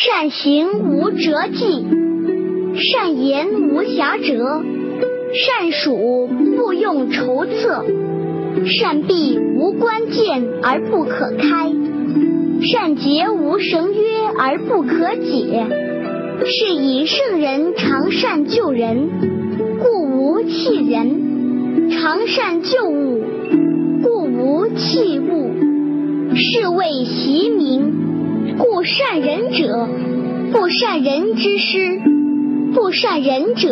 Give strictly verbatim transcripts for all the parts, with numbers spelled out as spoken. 善行无辙迹，善言无瑕谪，善数不用筹策，善闭无关键而不可开，善结无绳约而不可解。是以圣人常善救人，故无弃人；常善救物，故无弃物。是谓习名。故善人者，不善人之师；不善人者，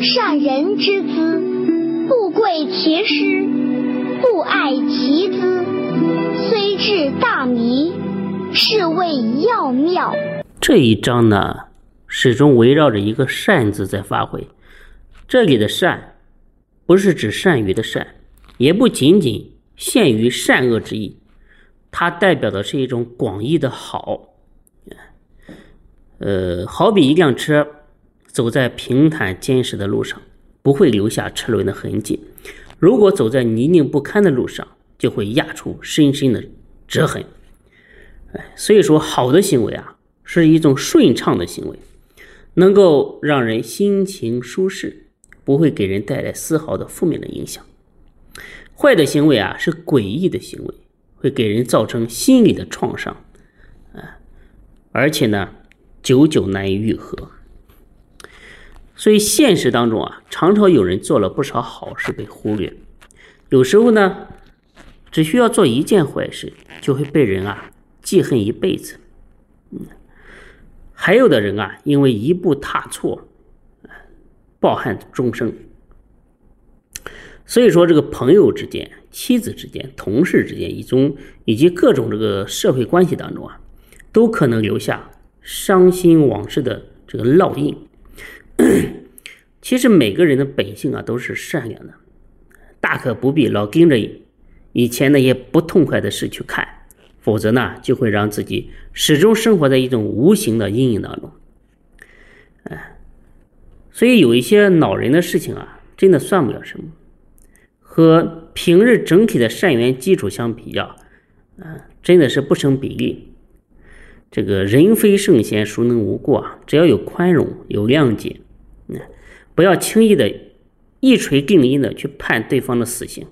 善人之资。不贵其师，不爱其资，虽至大迷，是谓要妙。这一章呢，始终围绕着一个善字在发挥。这里的善不是指善于的善，也不仅仅限于善恶之意，它代表的是一种广义的好。呃，好比一辆车走在平坦坚实的路上，不会留下车轮的痕迹；如果走在泥泞不堪的路上，就会压出深深的折痕。所以说好的行为啊，是一种顺畅的行为，能够让人心情舒适，不会给人带来丝毫的负面的影响。坏的行为啊，是诡异的行为，会给人造成心理的创伤，而且呢，久久难以愈合。所以现实当中啊，常常有人做了不少好事被忽略，有时候呢，只需要做一件坏事，就会被人啊记恨一辈子。嗯，还有的人啊，因为一步踏错，抱憾终生。所以说，这个朋友之间、妻子之间、同事之间，以中以及各种这个社会关系当中啊，都可能留下伤心往事的这个烙印。其实每个人的本性啊都是善良的，大可不必老盯着以前那些不痛快的事去看，否则呢就会让自己始终生活在一种无形的阴影当中。哎，所以有一些恼人的事情啊，真的算不了什么。和平日整体的善缘基础相比较，呃、真的是不成比例。这个人非圣贤，孰能无过啊？只要有宽容，有谅解，嗯、不要轻易的一锤定音的去判对方的死刑。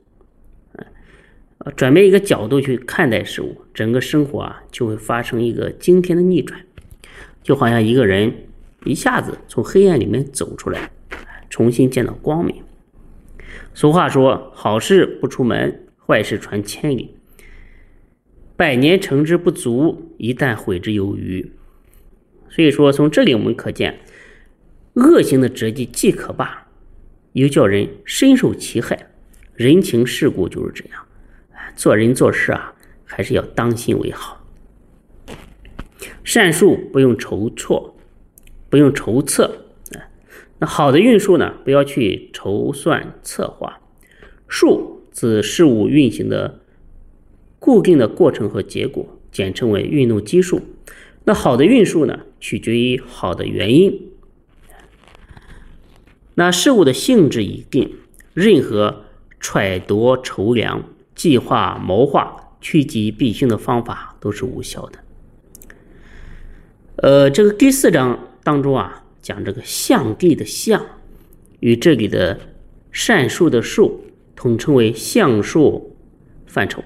呃、转变一个角度去看待事物，整个生活啊就会发生一个惊天的逆转。就好像一个人一下子从黑暗里面走出来，重新见到光明。俗话说，好事不出门，坏事传千里。百年成之不足，一旦悔之有余。所以说，从这里我们可见，恶行的折迹既可怕，又叫人深受其害。人情世故就是这样，做人做事啊，还是要当心为好。善术不用筹措，不用筹策。那好的运数呢，不要去筹算策划。术指事物运行的固定的过程和结果，简称为运动基数。那好的运数呢，取决于好的原因。那事物的性质已定，任何揣度、筹量、计划、谋划、趋吉避凶的方法都是无效的。呃，这个第四章当中啊，讲这个象地的象，与这里的善术的术统称为象术范畴。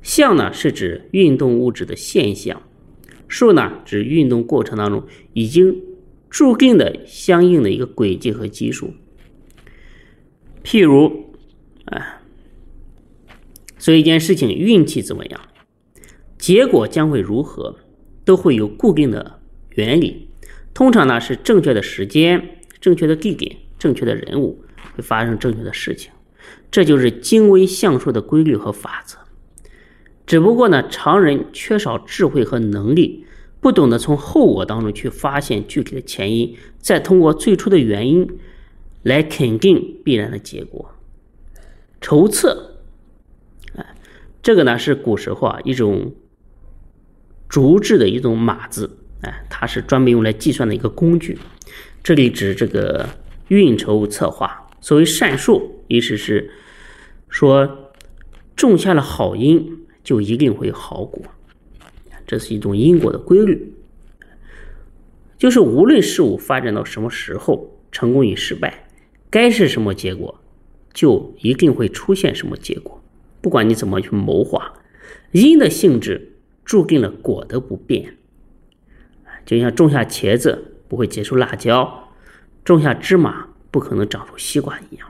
象呢是指运动物质的现象，术呢指运动过程当中已经注定的相应的一个轨迹和基数。譬如啊，所以一件事情运气怎么样，结果将会如何，都会有固定的原理。通常呢是正确的时间、正确的地点、正确的人物会发生正确的事情，这就是精微象数的规律和法则。只不过呢，常人缺少智慧和能力，不懂得从后果当中去发现具体的前因，再通过最初的原因来肯定必然的结果。筹策，这个呢是古时候啊一种竹制的一种码子，它是专门用来计算的一个工具。这里指这个运筹策划。所谓善术，意思是说种下了好因，就一定会有好果，这是一种因果的规律。就是无论事物发展到什么时候，成功与失败，该是什么结果，就一定会出现什么结果。不管你怎么去谋划，因的性质注定了果的不变。就像种下茄子不会结出辣椒，种下芝麻不可能长出西瓜一样。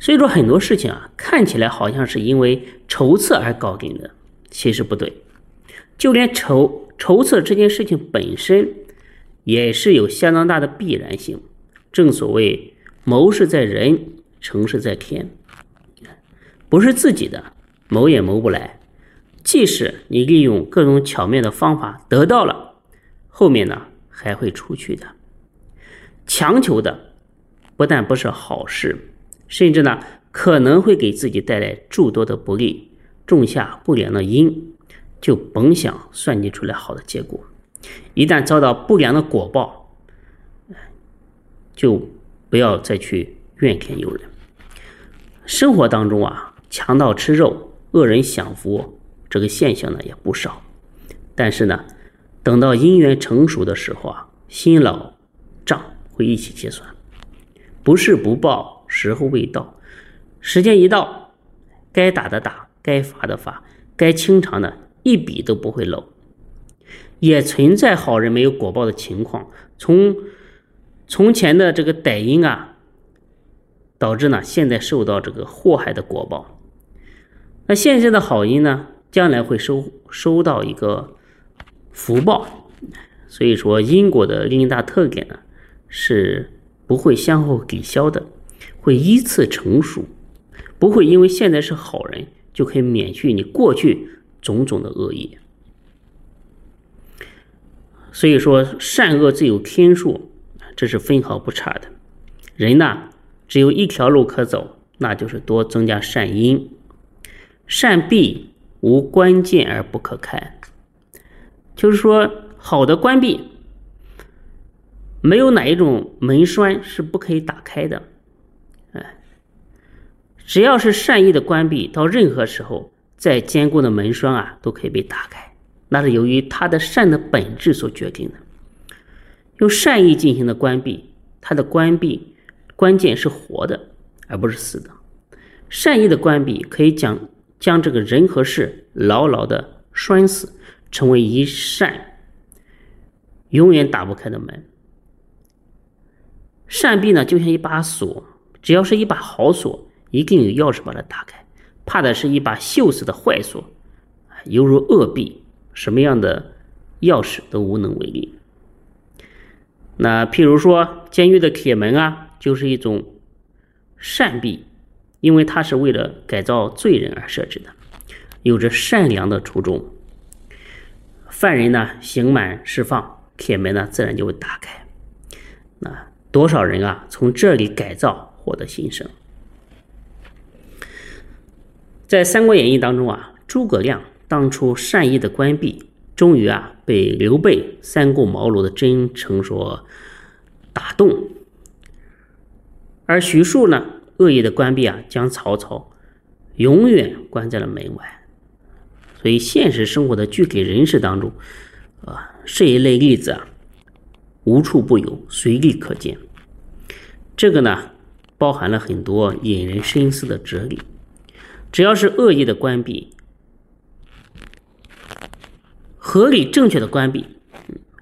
所以说很多事情啊，看起来好像是因为筹策而搞定的，其实不对。就连筹筹策这件事情本身也是有相当大的必然性。正所谓谋事在人，成事在天，不是自己的谋也谋不来。即使你利用各种巧妙的方法得到了，后面呢还会出去的。强求的不但不是好事，甚至呢可能会给自己带来诸多的不利，种下不良的因，就甭想算计出来好的结果。一旦遭到不良的果报，就不要再去怨天尤人。生活当中啊，强盗吃肉，恶人享福，这个现象呢也不少。但是呢，等到因缘成熟的时候啊，辛劳账会一起结算。不是不报，时候未到。时间一到，该打的打，该罚的罚，该清偿的一笔都不会漏。也存在好人没有果报的情况，从从前的这个歹因啊，导致呢现在受到这个祸害的果报。那现在的好因呢，将来会收收到一个福报。所以说因果的另一大特点呢，是不会相互抵消的，会依次成熟，不会因为现在是好人就可以免去你过去种种的恶业。所以说善恶自有天数，这是分毫不差的。人呢只有一条路可走，那就是多增加善因。善闭无关键而不可开，就是说好的关闭，没有哪一种门栓是不可以打开的。只要是善意的关闭，到任何时候再坚固的门栓啊都可以被打开，那是由于它的善的本质所决定的。用善意进行的关闭，它的关闭关键是活的而不是死的。善意的关闭可以将将这个人和事牢牢的拴死，成为一扇永远打不开的门。善闭呢就像一把锁，只要是一把好锁，一定有钥匙把它打开。怕的是一把锈死的坏锁，犹如恶闭，什么样的钥匙都无能为力。那譬如说监狱的铁门啊，就是一种善闭，因为它是为了改造罪人而设置的，有着善良的初衷。犯人呢刑满释放，铁门呢自然就会打开。那多少人啊从这里改造获得新生。在《三国演义》当中啊，诸葛亮当初善意的关闭，终于啊被刘备三顾茅庐的真诚所打动。而徐庶呢，恶意的关闭啊，将曹操永远关在了门外。所以现实生活的具体人士当中，啊，这一类例子啊，无处不有，随地可见。这个呢，包含了很多引人深思的哲理。只要是恶意的关闭，合理正确的关闭，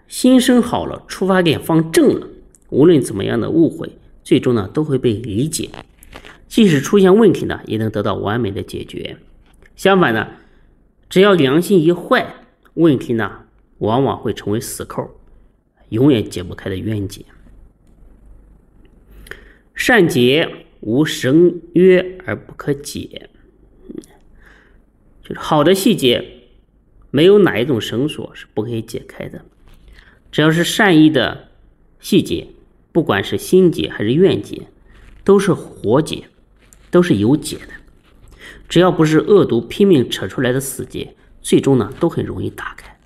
心生好了，出发点方正了，无论怎么样的误会，最终呢都会被理解，即使出现问题呢也能得到完美的解决。相反呢，只要良心一坏，问题呢往往会成为死扣，永远解不开的冤结。善结无绳约而不可解，就是好的细节没有哪一种绳索是不可以解开的。只要是善意的细节，不管是心结还是怨结，都是活结，都是有解的。只要不是恶毒拼命扯出来的死结，最终呢都很容易打开。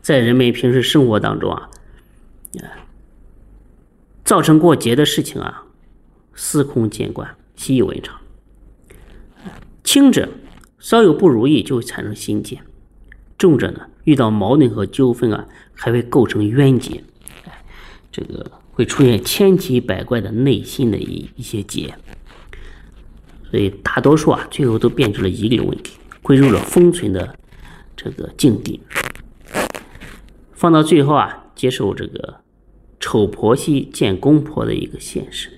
在人们平时生活当中啊，造成过节的事情啊，司空见惯，习以为常。轻者稍有不如意就会产生心结，重者呢遇到矛盾和纠纷啊，还会构成冤结，这个会出现千奇百怪的内心的一一些结，所以大多数啊，最后都变成了一个问题，归入了封存的这个境地。放到最后啊，接受这个丑婆媳见公婆的一个现实。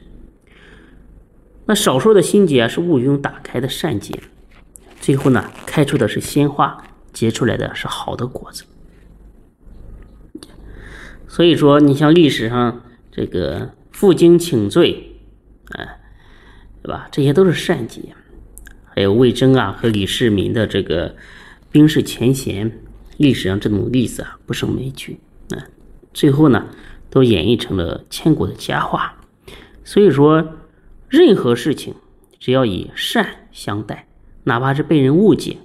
那少数的心结啊，是无意中打开的善结，最后呢，开出的是鲜花，结出来的是好的果子。所以说，你像历史上这个负荆请罪，哎、啊，对吧？这些都是善结。还有魏征啊和李世民的这个冰释前嫌，历史上这种例子啊不胜枚举。啊，最后呢，都演绎成了千古的佳话。所以说，任何事情只要以善相待，哪怕是被人误解，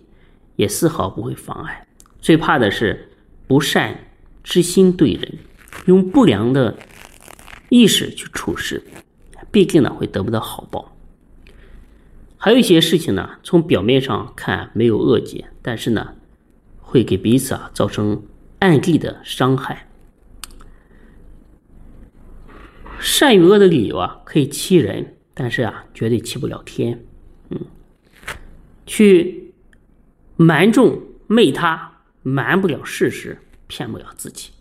也丝毫不会妨碍。最怕的是不善之心对人，用不良的意识去处事，必定呢会得不到好报。还有一些事情呢，从表面上看没有恶结，但是呢会给彼此啊造成暗地的伤害。善与恶的理由啊可以欺人，但是啊绝对欺不了天。嗯，去瞒众昧他，瞒不了事实，骗不了自己。